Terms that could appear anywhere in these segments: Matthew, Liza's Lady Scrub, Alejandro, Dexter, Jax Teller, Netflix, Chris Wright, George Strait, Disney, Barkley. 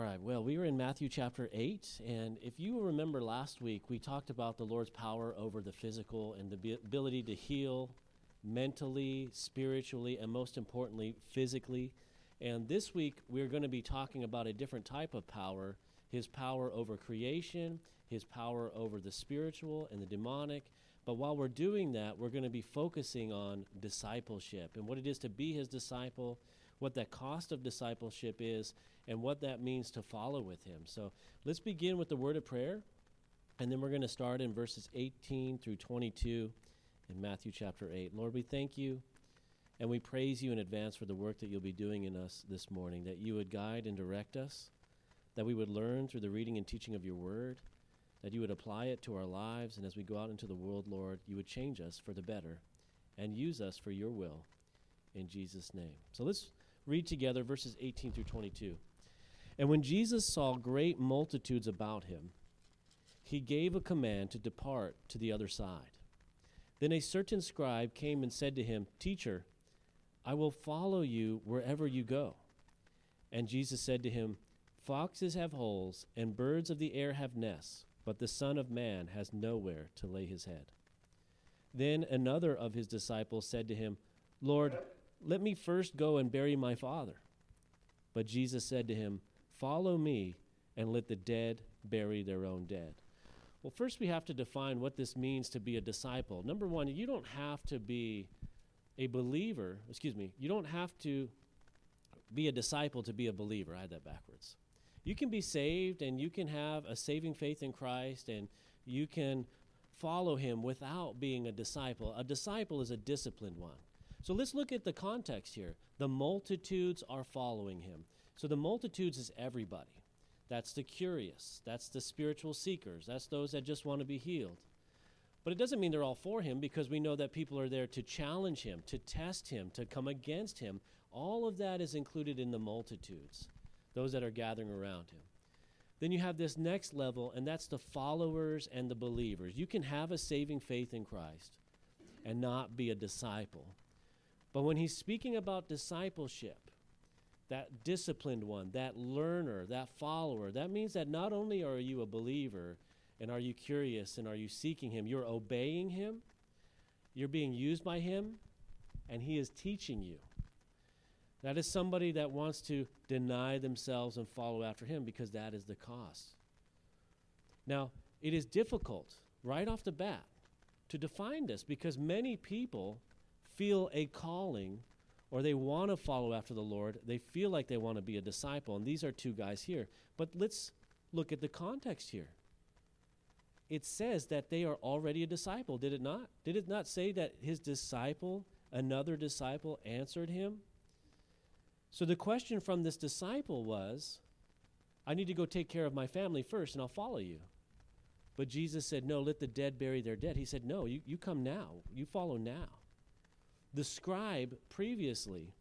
All right, well, we were in Matthew chapter 8, and if you remember last week, we talked about the Lord's power over the physical and the ability to heal mentally, spiritually, and most importantly, physically. And this week, we're going to be talking about a different type of power, his power over creation, his power over the spiritual and the demonic. But while we're doing that, we're going to be focusing on discipleship and what it is to be his disciple, what that cost of discipleship is, and what that means to follow with him. So let's begin with the word of prayer, and then we're going to start in verses 18 through 22 in Matthew chapter 8. Lord, we thank you, and we praise you in advance for the work that you'll be doing in us this morning, that you would guide and direct us, that we would learn through the reading and teaching of your word, that you would apply it to our lives, and as we go out into the world, Lord, you would change us for the better and use us for your will. In Jesus' name. So let's read together verses 18 through 22. And when Jesus saw great multitudes about him, he gave a command to depart to the other side. Then a certain scribe came and said to him, "Teacher, I will follow you wherever you go." And Jesus said to him, "Foxes have holes, and birds of the air have nests, but the Son of Man has nowhere to lay his head." Then another of his disciples said to him, "Lord, let me first go and bury my father." But Jesus said to him, "Follow me, and let the dead bury their own dead." Well, first we have to define what this means to be a disciple. Number one, you don't have to be a believer. You don't have to be a disciple to be a believer. I had that backwards. You can be saved, and you can have a saving faith in Christ, and you can follow him without being a disciple. A disciple is a disciplined one. So let's look at the context here. The multitudes are following him. So the multitudes is everybody. That's the curious. That's the spiritual seekers. That's those that just want to be healed. But it doesn't mean they're all for him, because we know that people are there to challenge him, to test him, to come against him. All of that is included in the multitudes, those that are gathering around him. Then you have this next level, and that's the followers and the believers. You can have a saving faith in Christ and not be a disciple. But when he's speaking about discipleship, that disciplined one, that learner, that follower, that means that not only are you a believer and are you curious and are you seeking him, you're obeying him, you're being used by him, and he is teaching you. That is somebody that wants to deny themselves and follow after him, because that is the cost. Now, it is difficult right off the bat to define this, because many people feel a calling, or they want to follow after the Lord. They feel like they want to be a disciple, and these are two guys here. But let's look at the context here. It says that they are already a disciple, did it not? Did it not say that his disciple, another disciple, answered him? So the question from this disciple was, "I need to go take care of my family first, and I'll follow you." But Jesus said, "No, let the dead bury their dead." He said, "No, you come now. You follow now." The scribe previously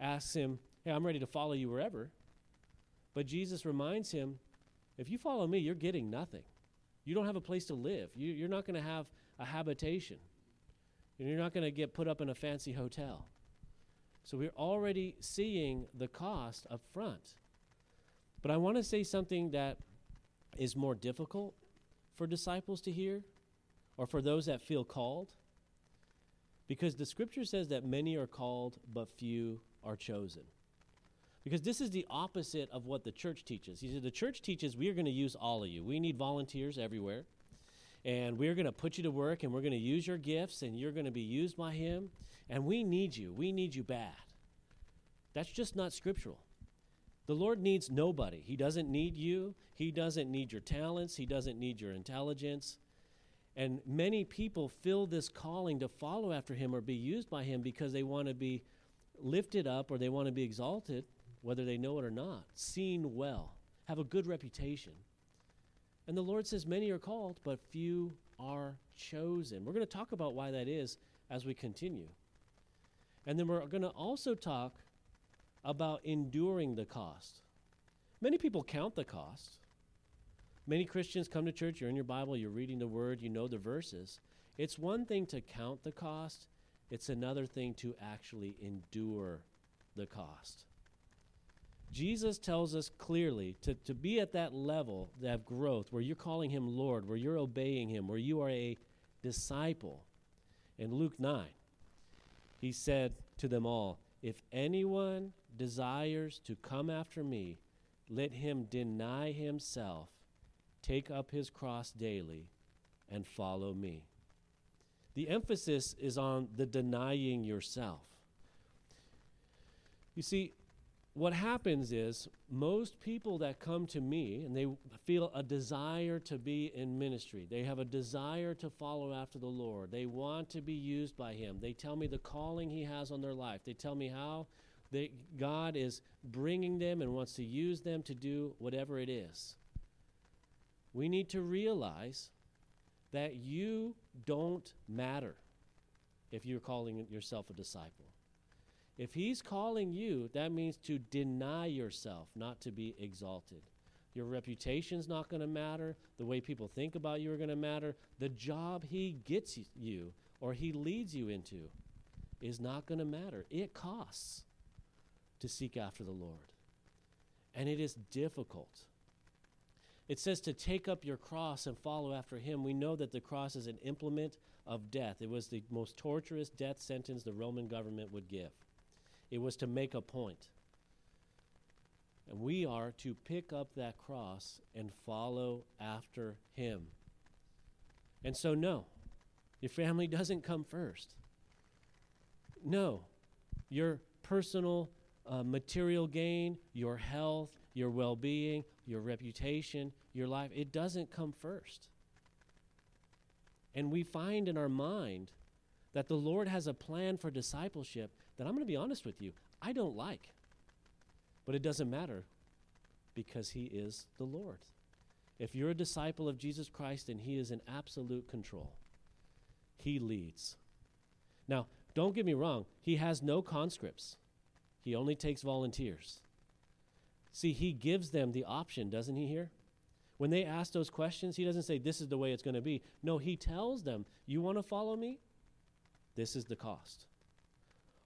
asks him, "Hey, I'm ready to follow you wherever." But Jesus reminds him, if you follow me, you're getting nothing. You don't have a place to live. You're not going to have a habitation. You're not going to get put up in a fancy hotel. So we're already seeing the cost up front. But I want to say something that is more difficult for disciples to hear, or for those that feel called. Because the scripture says that many are called, but few are chosen. Because this is the opposite of what the church teaches. He said, the church teaches we are going to use all of you. We need volunteers everywhere. And we're going to put you to work, and we're going to use your gifts, and you're going to be used by him. And we need you. We need you bad. That's just not scriptural. The Lord needs nobody. He doesn't need you. He doesn't need your talents. He doesn't need your intelligence. And many people feel this calling to follow after him or be used by him because they want to be lifted up, or they want to be exalted, whether they know it or not, seen well, have a good reputation. And the Lord says many are called, but few are chosen. We're going to talk about why that is as we continue. And then we're going to also talk about enduring the cost. Many people count the cost. Many Christians come to church, you're in your Bible, you're reading the word, you know the verses. It's one thing to count the cost. It's another thing to actually endure the cost. Jesus tells us clearly to be at that level, that growth, where you're calling him Lord, where you're obeying him, where you are a disciple. In Luke 9, he said to them all, "If anyone desires to come after me, let him deny himself, take up his cross daily, and follow me." The emphasis is on the denying yourself. You see, what happens is most people that come to me and they feel a desire to be in ministry, they have a desire to follow after the Lord, they want to be used by him, they tell me the calling he has on their life, they tell me how God is bringing them and wants to use them to do whatever it is. We need to realize that you don't matter if you're calling yourself a disciple. If he's calling you, that means to deny yourself, not to be exalted. Your reputation's not going to matter. The way people think about you are going to matter. The job he gets you or he leads you into is not going to matter. It costs to seek after the Lord. And it is difficult. It says to take up your cross and follow after him. We know that the cross is an implement of death. It was the most torturous death sentence the Roman government would give. It was to make a point. And we are to pick up that cross and follow after him. And so no, your family doesn't come first. No, your personal material gain, your health, your well-being, your reputation, your life, it doesn't come first. And we find in our mind that the Lord has a plan for discipleship that I'm going to be honest with you, I don't like. But it doesn't matter because he is the Lord. If you're a disciple of Jesus Christ, then he is in absolute control. He leads. Now, don't get me wrong. He has no conscripts. He only takes volunteers. See, he gives them the option, doesn't he here? When they ask those questions, he doesn't say, this is the way it's going to be. No, he tells them, you want to follow me? This is the cost.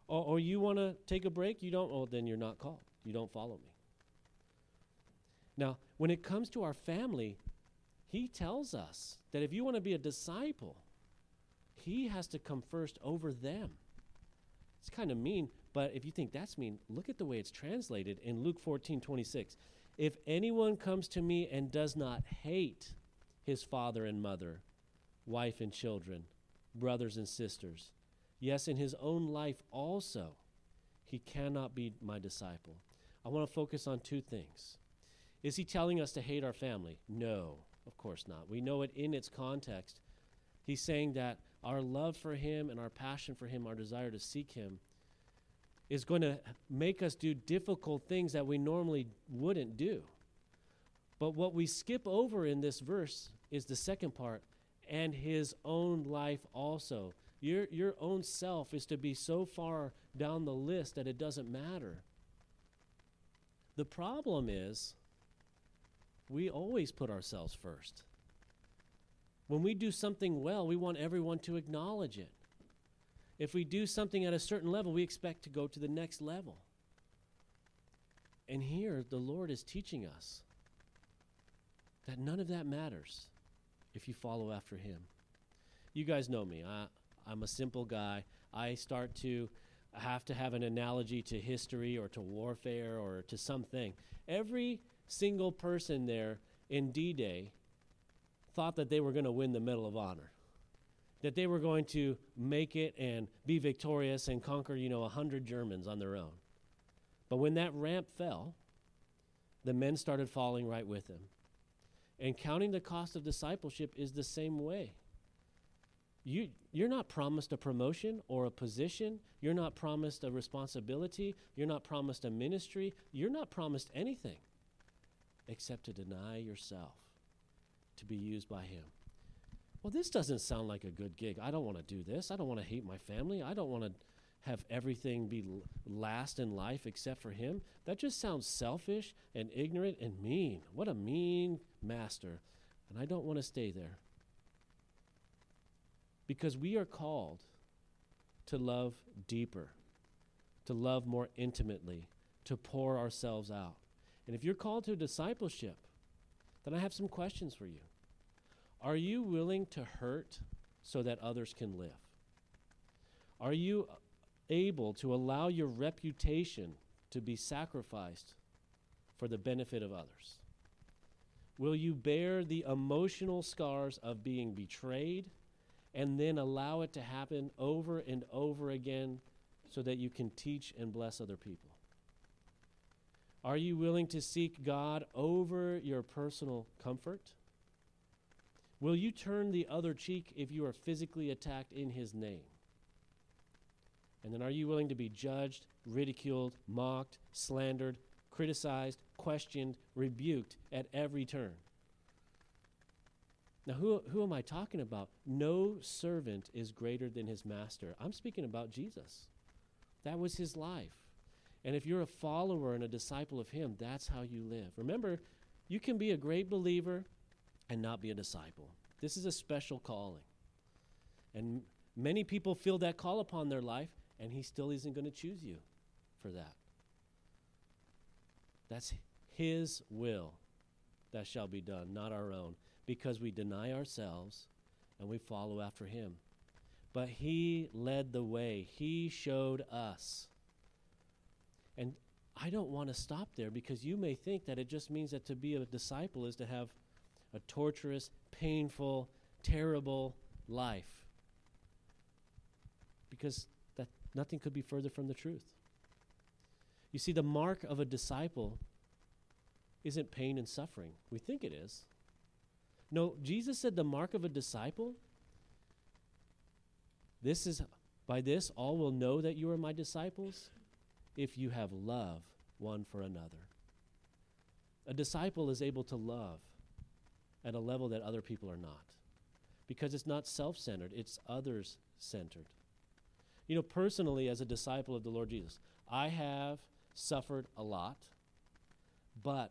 Or you want to take a break? You don't? Oh, then you're not called. You don't follow me. Now, when it comes to our family, he tells us that if you want to be a disciple, he has to come first over them. It's kind of mean, but if you think that's mean, look at the way it's translated in Luke 14:26. If anyone comes to me and does not hate his father and mother, wife and children, brothers and sisters, yes, in his own life also, he cannot be my disciple. I want to focus on two things. Is he telling us to hate our family? No, of course not. We know it in its context. He's saying that our love for him and our passion for him, our desire to seek him, is going to make us do difficult things that we normally wouldn't do. But what we skip over in this verse is the second part, and his own life also. Your own self is to be so far down the list that it doesn't matter. The problem is we always put ourselves first. When we do something well, we want everyone to acknowledge it. If we do something at a certain level, we expect to go to the next level. And here, the Lord is teaching us that none of that matters if you follow after him. You guys know me. I'm a simple guy. I start to have an analogy to history or to warfare or to something. Every single person there in D-Day thought that they were going to win the Medal of Honor, that they were going to make it and be victorious and conquer, 100 Germans on their own. But when that ramp fell, the men started falling right with them. And counting the cost of discipleship is the same way. You're not promised a promotion or a position. You're not promised a responsibility. You're not promised a ministry. You're not promised anything except to deny yourself, to be used by him. Well, this doesn't sound like a good gig. I don't want to do this. I don't want to hate my family. I don't want to have everything be last in life except for him. That just sounds selfish and ignorant and mean. What a mean master. And I don't want to stay there. Because we are called to love deeper, to love more intimately, to pour ourselves out. And if you're called to discipleship, then I have some questions for you. Are you willing to hurt so that others can live? Are you able to allow your reputation to be sacrificed for the benefit of others? Will you bear the emotional scars of being betrayed and then allow it to happen over and over again so that you can teach and bless other people? Are you willing to seek God over your personal comfort? Will you turn the other cheek if you are physically attacked in his name? And then are you willing to be judged, ridiculed, mocked, slandered, criticized, questioned, rebuked at every turn? Now, who am I talking about? No servant is greater than his master. I'm speaking about Jesus. That was his life. And if you're a follower and a disciple of him, that's how you live. Remember, you can be a great believer and not be a disciple. This is a special calling. And many people feel that call upon their life, and he still isn't going to choose you for that. That's his will that shall be done, not our own, because we deny ourselves and we follow after him. But he led the way. He showed us. And I don't want to stop there, because you may think that it just means that to be a disciple is to have a torturous, painful, terrible life, because that nothing could be further from the truth. You see, the mark of a disciple isn't pain and suffering. We think it is. No, Jesus said the mark of a disciple, this is, by this all will know that you are my disciples, if you have love one for another. A disciple is able to love at a level that other people are not, because it's not self-centered, it's others-centered. You know, personally, as a disciple of the Lord Jesus, I have suffered a lot, but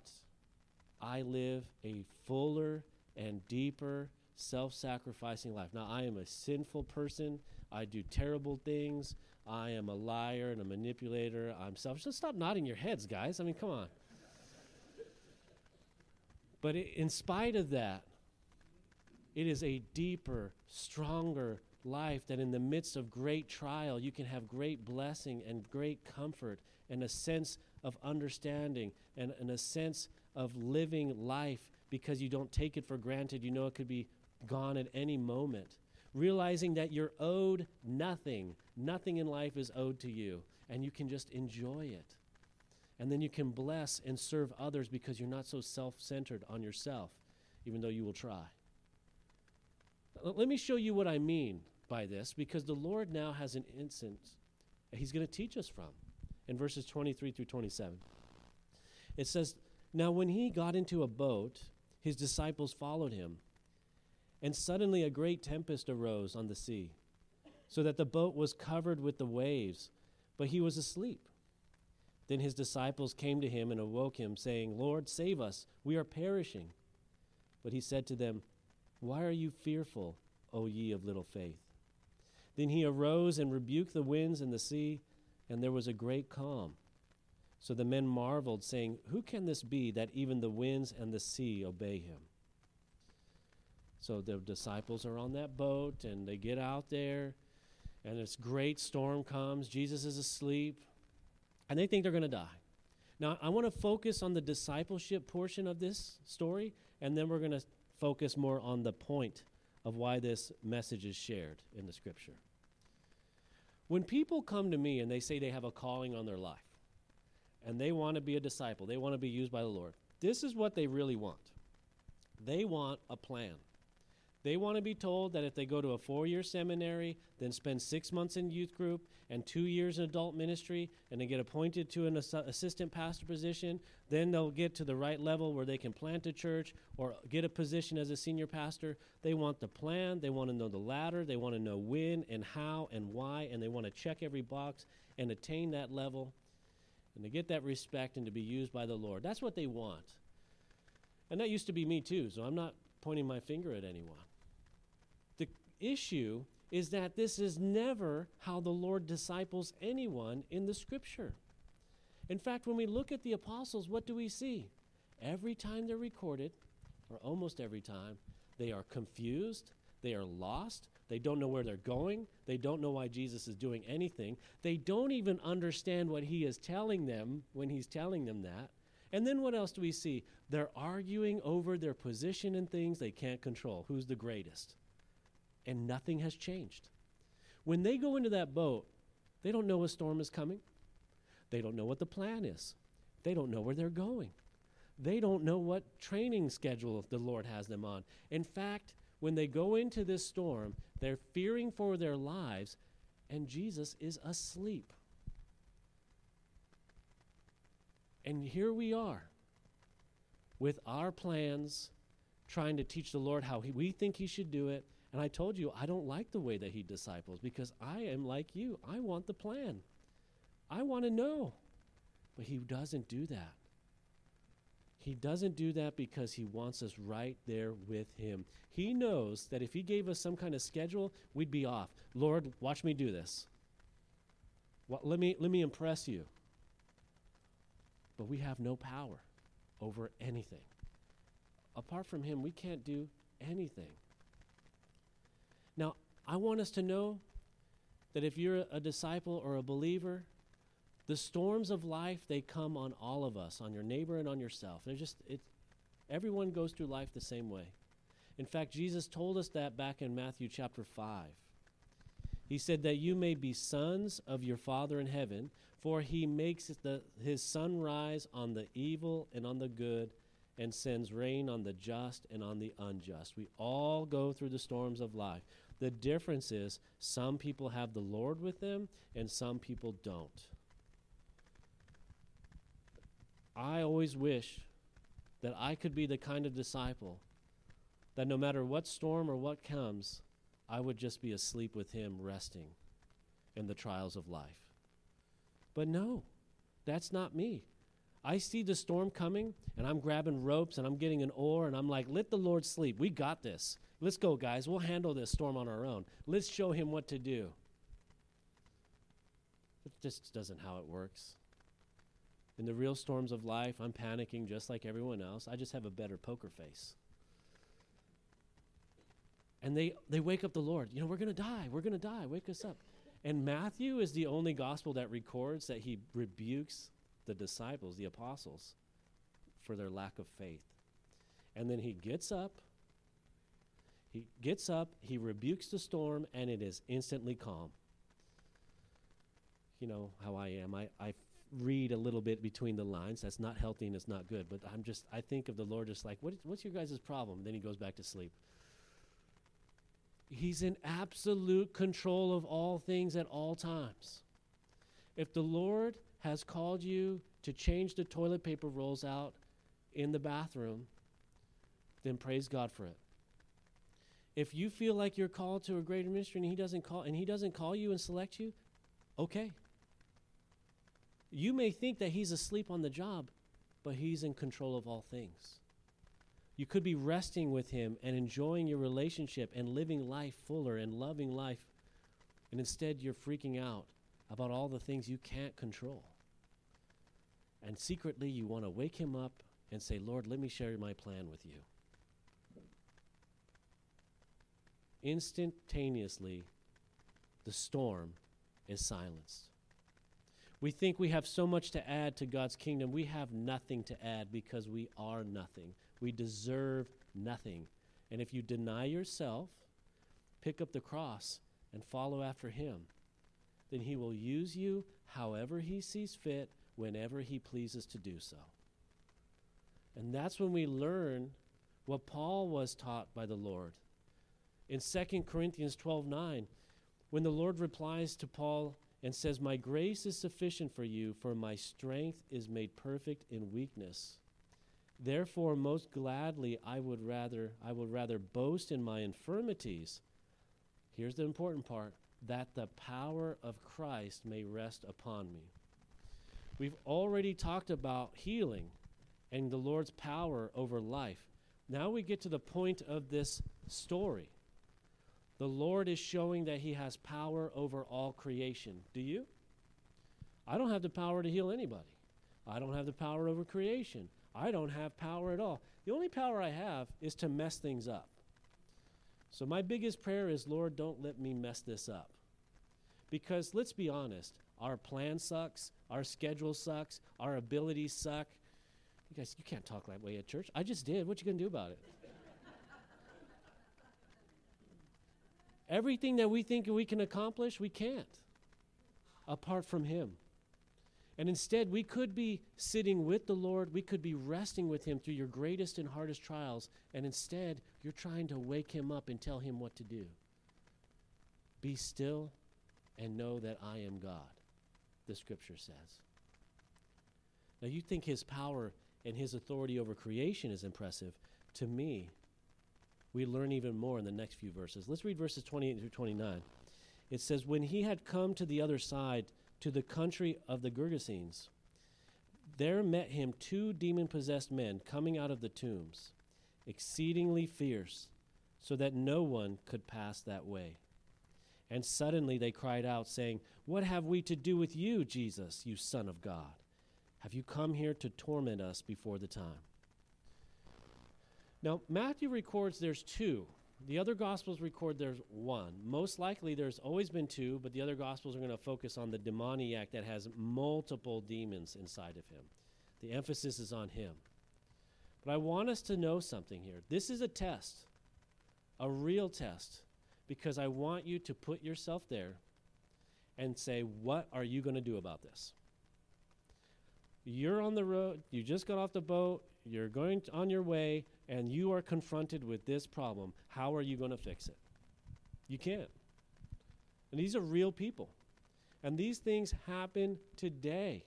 I live a fuller and deeper self-sacrificing life. Now, I am a sinful person. I do terrible things. I am a liar and a manipulator. I'm selfish. Just stop nodding your heads, guys. I mean, come on. But in spite of that, it is a deeper, stronger life that in the midst of great trial, you can have great blessing and great comfort and a sense of understanding and a sense of living life, because you don't take it for granted. You know it could be gone at any moment. Realizing that you're owed nothing. Nothing in life is owed to you, and you can just enjoy it. And then you can bless and serve others because you're not so self-centered on yourself, even though you will try. Let me show you what I mean by this, because the Lord now has an instance he's going to teach us from in verses 23 through 27. It says, "Now when he got into a boat, his disciples followed him, and suddenly a great tempest arose on the sea, so that the boat was covered with the waves, but he was asleep. Then his disciples came to him and awoke him, saying, 'Lord, save us, we are perishing.' But he said to them, 'Why are you fearful, O ye of little faith?' Then he arose and rebuked the winds and the sea, and there was a great calm. So the men marveled, saying, 'Who can this be that even the winds and the sea obey him?'" So the disciples are on that boat, and they get out there, and this great storm comes. Jesus is asleep, and they think they're going to die. Now, I want to focus on the discipleship portion of this story, and then we're going to focus more on the point of why this message is shared in the Scripture. When people come to me and they say they have a calling on their life, and they want to be a disciple, they want to be used by the Lord, this is what they really want. They want a plan. They want to be told that if they go to a 4-year seminary, then spend 6 months in youth group and 2 years in adult ministry, and they get appointed to an assistant pastor position, then they'll get to the right level where they can plant a church or get a position as a senior pastor. They want the plan. They want to know the ladder. They want to know when and how and why, and they want to check every box and attain that level and to get that respect and to be used by the Lord. That's what they want. And that used to be me too, so I'm not pointing my finger at anyone. The issue is that this is never how the Lord disciples anyone in the Scripture. In fact, when we look at the apostles, what do we see? Every time they're recorded, or almost every time, they are confused, they are lost, they don't know where they're going, they don't know why Jesus is doing anything, they don't even understand what he is telling them when he's telling them that. And then what else do we see? They're arguing over their position in things they can't control. Who's the greatest? And nothing has changed. When they go into that boat, they don't know a storm is coming. They don't know what the plan is. They don't know where they're going. They don't know what training schedule the Lord has them on. In fact, when they go into this storm, they're fearing for their lives, and Jesus is asleep. And here we are with our plans, trying to teach the Lord how we think he should do it. And I told you, I don't like the way that he disciples, because I am like you. I want the plan. I want to know. But he doesn't do that. He doesn't do that because he wants us right there with him. He knows that if he gave us some kind of schedule, we'd be off. Lord, watch me do this. Let me impress you. But we have no power over anything. Apart from him, we can't do anything. Now, I want us to know that if you're a disciple or a believer, the storms of life, they come on all of us, on your neighbor and on yourself. Everyone goes through life the same way. In fact, Jesus told us that back in Matthew chapter 5. He said that you may be sons of your Father in heaven, for he makes his sun rise on the evil and on the good, and sends rain on the just and on the unjust. We all go through the storms of life. The difference is some people have the Lord with them, and some people don't. I always wish that I could be the kind of disciple that no matter what storm or what comes, I would just be asleep with him, resting in the trials of life. But no, that's not me. I see the storm coming, and I'm grabbing ropes, and I'm getting an oar, and I'm like, let the Lord sleep. We got this. Let's go, guys. We'll handle this storm on our own. Let's show him what to do. It just doesn't how it works. In the real storms of life, I'm panicking just like everyone else. I just have a better poker face. And they wake up the Lord. You know, we're going to die. We're going to die. Wake us up. And Matthew is the only gospel that records that he rebukes the disciples, the apostles, for their lack of faith. And then he gets up. He rebukes the storm, and it is instantly calm. You know how I am. I read a little bit between the lines. That's not healthy and it's not good. But I think of the Lord just like, what's your guys' problem? Then he goes back to sleep. He's in absolute control of all things at all times. If the Lord has called you to change the toilet paper rolls out in the bathroom, then praise God for it. If you feel like you're called to a greater ministry and he doesn't call you and select you, okay. You may think that he's asleep on the job, but he's in control of all things. You could be resting with him and enjoying your relationship and living life fuller and loving life. And instead, you're freaking out about all the things you can't control. And secretly, you want to wake him up and say, Lord, let me share my plan with you. Instantaneously, the storm is silenced. We think we have so much to add to God's kingdom. We have nothing to add because we are nothing. We deserve nothing. And if you deny yourself, pick up the cross, and follow after him, then he will use you however he sees fit, whenever he pleases to do so. And that's when we learn what Paul was taught by the Lord. In 2 Corinthians 12:9, when the Lord replies to Paul and says, my grace is sufficient for you, for my strength is made perfect in weakness. Therefore, most gladly, I would rather boast in my infirmities. Here's the important part, that the power of Christ may rest upon me. We've already talked about healing and the Lord's power over life. Now we get to the point of this story. The Lord is showing that he has power over all creation. Do you? I don't have the power to heal anybody. I don't have the power over creation. I don't have power at all. The only power I have is to mess things up. So my biggest prayer is, Lord, don't let me mess this up. Because let's be honest, our plan sucks, our schedule sucks, our abilities suck. You guys, you can't talk that way at church. I just did. What you going to do about it? Everything that we think we can accomplish, we can't, apart from Him. And instead, we could be sitting with the Lord. We could be resting with Him through your greatest and hardest trials. And instead, you're trying to wake Him up and tell Him what to do. Be still and know that I am God, the Scripture says. Now, you think His power and His authority over creation is impressive. To me, we learn even more in the next few verses. Let's read verses 28 through 29. It says, when He had come to the other side, to the country of the Gergesenes, there met Him 2 demon-possessed men coming out of the tombs, exceedingly fierce, so that no one could pass that way. And suddenly they cried out, saying, what have we to do with you, Jesus, you Son of God? Have you come here to torment us before the time? Now, Matthew records there's 2. The other Gospels record there's 1. Most likely there's always been 2, but the other Gospels are going to focus on the demoniac that has multiple demons inside of him. The emphasis is on him. But I want us to know something here. This is a test, a real test, because I want you to put yourself there and say, what are you going to do about this? You're on the road, you just got off the boat, you're going on your way, and you are confronted with this problem. How are you going to fix it? You can't. And these are real people. And these things happen today.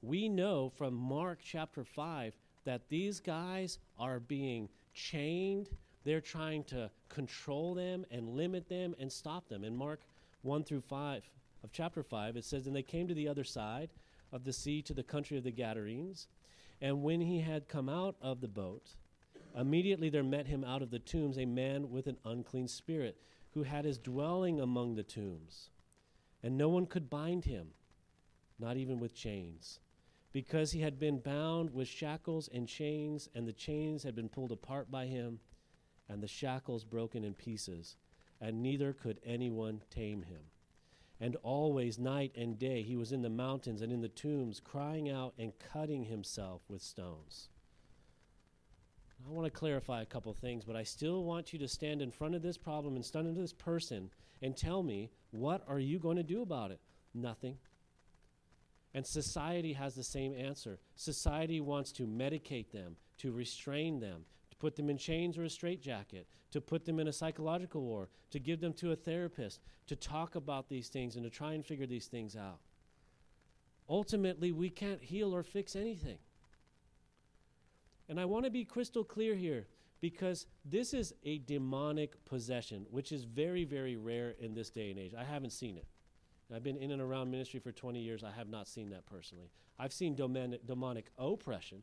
We know from Mark chapter 5 that these guys are being chained. They're trying to control them and limit them and stop them. In Mark 1 through 5 of chapter 5, it says, and they came to the other side of the sea to the country of the Gadarenes. And when He had come out of the boat, immediately there met Him out of the tombs a man with an unclean spirit, who had his dwelling among the tombs. And no one could bind him, not even with chains, because he had been bound with shackles and chains, and the chains had been pulled apart by him, and the shackles broken in pieces, and neither could anyone tame him. And always, night and day, he was in the mountains and in the tombs, crying out and cutting himself with stones. I want to clarify a couple things, but I still want you to stand in front of this problem and stand in front of this person and tell me, what are you going to do about it? Nothing. And society has the same answer. Society wants to medicate them, to restrain them, put them in chains or a straitjacket, to put them in a psychological war, to give them to a therapist, to talk about these things and to try and figure these things out. Ultimately, we can't heal or fix anything. And I want to be crystal clear here, because this is a demonic possession, which is very, very rare in this day and age. I haven't seen it. I've been in and around ministry for 20 years. I have not seen that personally. I've seen demonic oppression.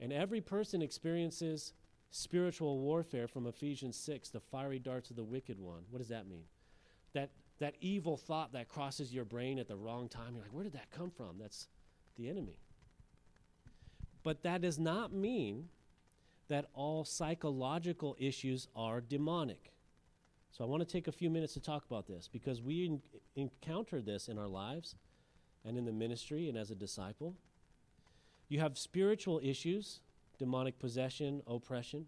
And every person experiences spiritual warfare from Ephesians 6, the fiery darts of the wicked one. What does that mean? That evil thought that crosses your brain at the wrong time. You're like, where did that come from? That's the enemy. But that does not mean that all psychological issues are demonic. So I want to take a few minutes to talk about this, because we encounter this in our lives and in the ministry and as a disciple. You have spiritual issues, demonic possession, oppression.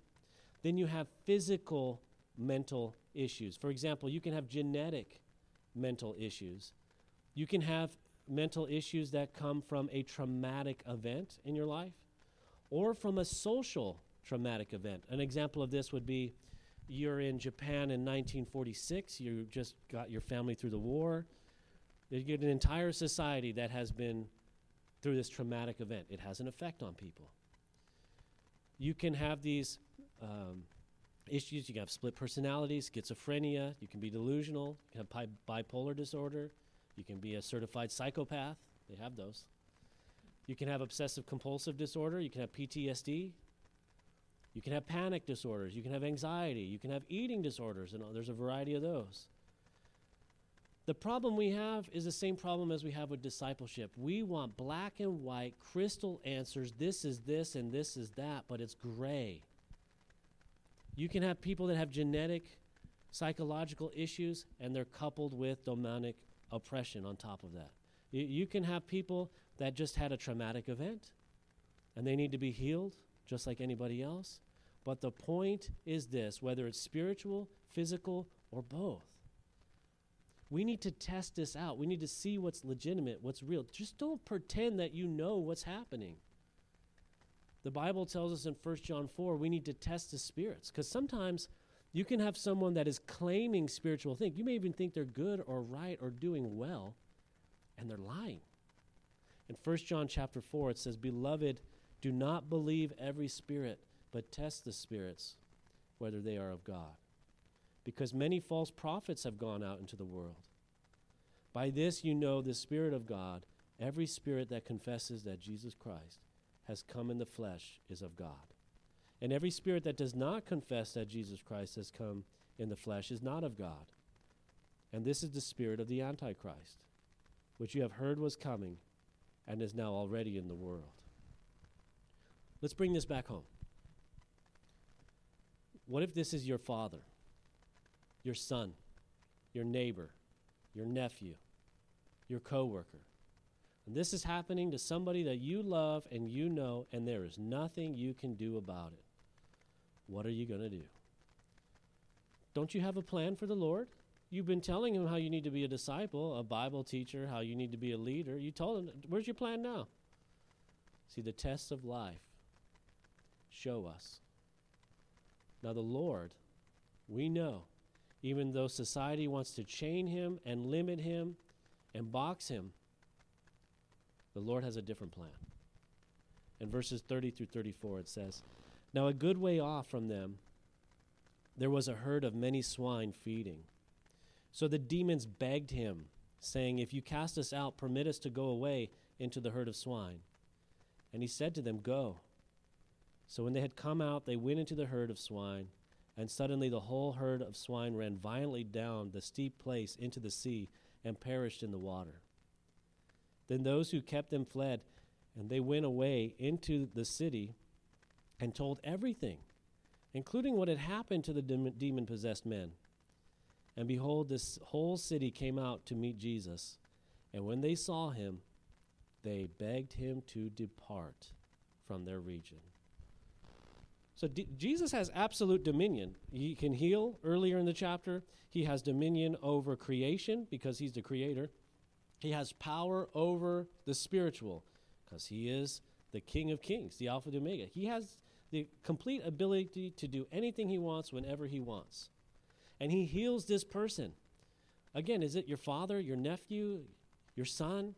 Then you have physical mental issues. For example, you can have genetic mental issues. You can have mental issues that come from a traumatic event in your life or from a social traumatic event. An example of this would be you're in Japan in 1946. You just got your family through the war. You get an entire society that has been through this traumatic event. It has an effect on people. You can have these issues. You can have split personalities, schizophrenia. You can be delusional. You can have bipolar disorder. You can be a certified psychopath. They have those. You can have obsessive compulsive disorder. You can have PTSD. You can have panic disorders. You can have anxiety. You can have eating disorders, and there's a variety of those. The problem we have is the same problem as we have with discipleship. We want black and white, crystal answers. This is this and this is that, but it's gray. You can have people that have genetic, psychological issues, and they're coupled with demonic oppression on top of that. You can have people that just had a traumatic event, and they need to be healed just like anybody else. But the point is this, whether it's spiritual, physical, or both. We need to test this out. We need to see what's legitimate, what's real. Just don't pretend that you know what's happening. The Bible tells us in 1 John 4, we need to test the spirits. Because sometimes you can have someone that is claiming spiritual things. You may even think they're good or right or doing well, and they're lying. In 1 John chapter 4, it says, "Beloved, do not believe every spirit, but test the spirits, whether they are of God. Because many false prophets have gone out into the world. By this you know the Spirit of God. Every spirit that confesses that Jesus Christ has come in the flesh is of God. And every spirit that does not confess that Jesus Christ has come in the flesh is not of God. And this is the spirit of the Antichrist, which you have heard was coming and is now already in the world." Let's bring this back home. What if this is your father, your son, your neighbor, your nephew, your coworker? And this is happening to somebody that you love and you know, and there is nothing you can do about it. What are you going to do? Don't you have a plan for the Lord? You've been telling him how you need to be a disciple, a Bible teacher, how you need to be a leader. You told him, where's your plan now? See, the tests of life show us. Now the Lord, we know, even though society wants to chain him and limit him and box him, the Lord has a different plan. In verses 30 through 34 it says, "Now a good way off from them there was a herd of many swine feeding. So the demons begged him, saying, 'If you cast us out, permit us to go away into the herd of swine.' And he said to them, 'Go.' So when they had come out, they went into the herd of swine, and suddenly the whole herd of swine ran violently down the steep place into the sea and perished in the water. Then those who kept them fled, and they went away into the city and told everything, including what had happened to the demon-possessed men. And behold, this whole city came out to meet Jesus, and when they saw him, they begged him to depart from their region." So Jesus has absolute dominion. He can heal earlier in the chapter. He has dominion over creation because he's the creator. He has power over the spiritual because he is the King of Kings, the Alpha and Omega. He has the complete ability to do anything he wants whenever he wants. And he heals this person. Again, is it your father, your nephew, your son?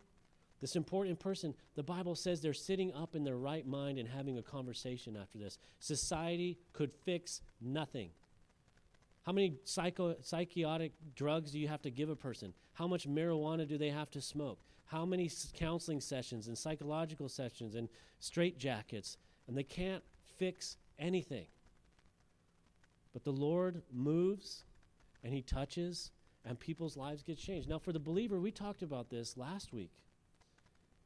This important person, the Bible says they're sitting up in their right mind and having a conversation after this. Society could fix nothing. How many psychotic drugs do you have to give a person? How much marijuana do they have to smoke? How many counseling sessions and psychological sessions and straitjackets? And they can't fix anything. But the Lord moves and he touches and people's lives get changed. Now for the believer, we talked about this last week.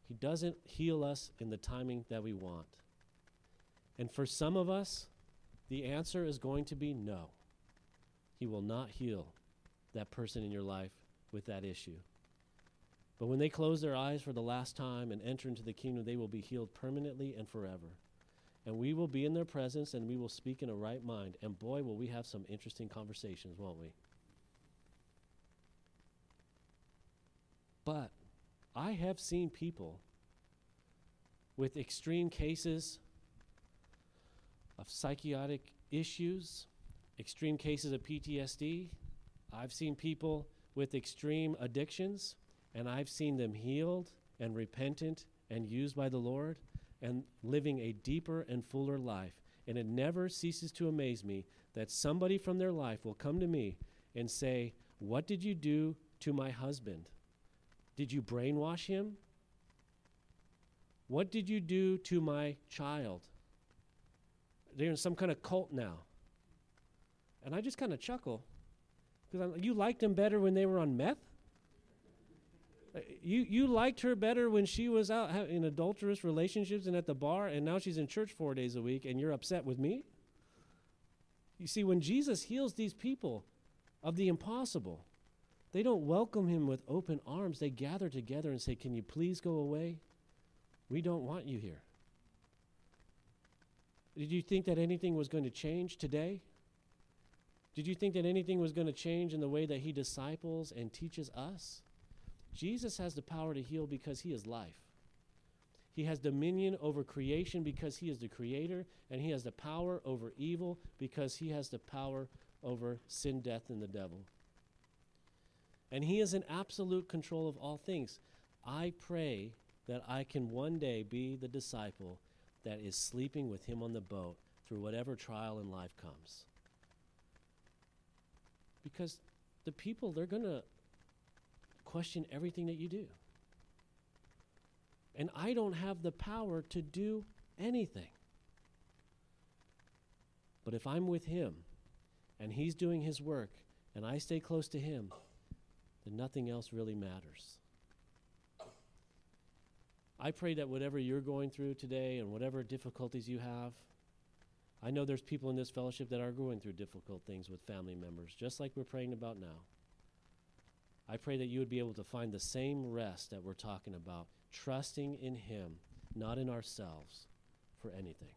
He doesn't heal us in the timing that we want. And for some of us, the answer is going to be no. He will not heal that person in your life with that issue. But when they close their eyes for the last time and enter into the kingdom, they will be healed permanently and forever. And we will be in their presence and we will speak in a right mind. And boy, will we have some interesting conversations, won't we? But I have seen people with extreme cases of psychotic issues, extreme cases of PTSD. I've seen people with extreme addictions, and I've seen them healed and repentant and used by the Lord and living a deeper and fuller life. And it never ceases to amaze me that somebody from their life will come to me and say, "What did you do to my husband? Did you brainwash him? What did you do to my child? They're in some kind of cult now." And I just kind of chuckle because you liked them better when they were on meth? You liked her better when she was out in adulterous relationships and at the bar, and now she's in church 4 days a week, and you're upset with me? You see, when Jesus heals these people of the impossible, they don't welcome him with open arms. They gather together and say, "Can you please go away? We don't want you here." Did you think that anything was going to change today? Did you think that anything was going to change in the way that he disciples and teaches us? Jesus has the power to heal because he is life. He has dominion over creation because he is the creator, and he has the power over evil because he has the power over sin, death, and the devil. And he is in absolute control of all things. I pray that I can one day be the disciple that is sleeping with him on the boat through whatever trial in life comes. Because the people, they're going to question everything that you do. And I don't have the power to do anything. But if I'm with him and he's doing his work and I stay close to him, then nothing else really matters. I pray that whatever you're going through today and whatever difficulties you have, I know there's people in this fellowship that are going through difficult things with family members, just like we're praying about now. I pray that you would be able to find the same rest that we're talking about, trusting in him, not in ourselves, for anything.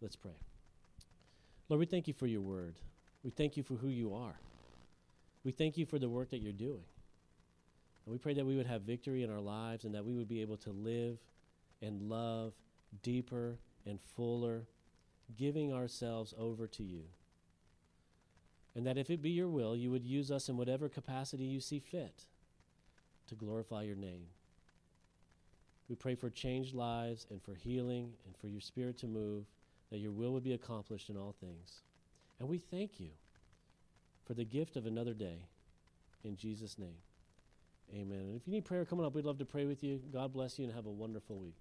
Let's pray. Lord, we thank you for your word. We thank you for who you are. We thank you for the work that you're doing. And we pray that we would have victory in our lives and that we would be able to live and love deeper and fuller, giving ourselves over to you. And that if it be your will, you would use us in whatever capacity you see fit to glorify your name. We pray for changed lives and for healing and for your spirit to move, that your will would be accomplished in all things. And we thank you for the gift of another day. In Jesus' name, amen. And if you need prayer coming up, we'd love to pray with you. God bless you and have a wonderful week.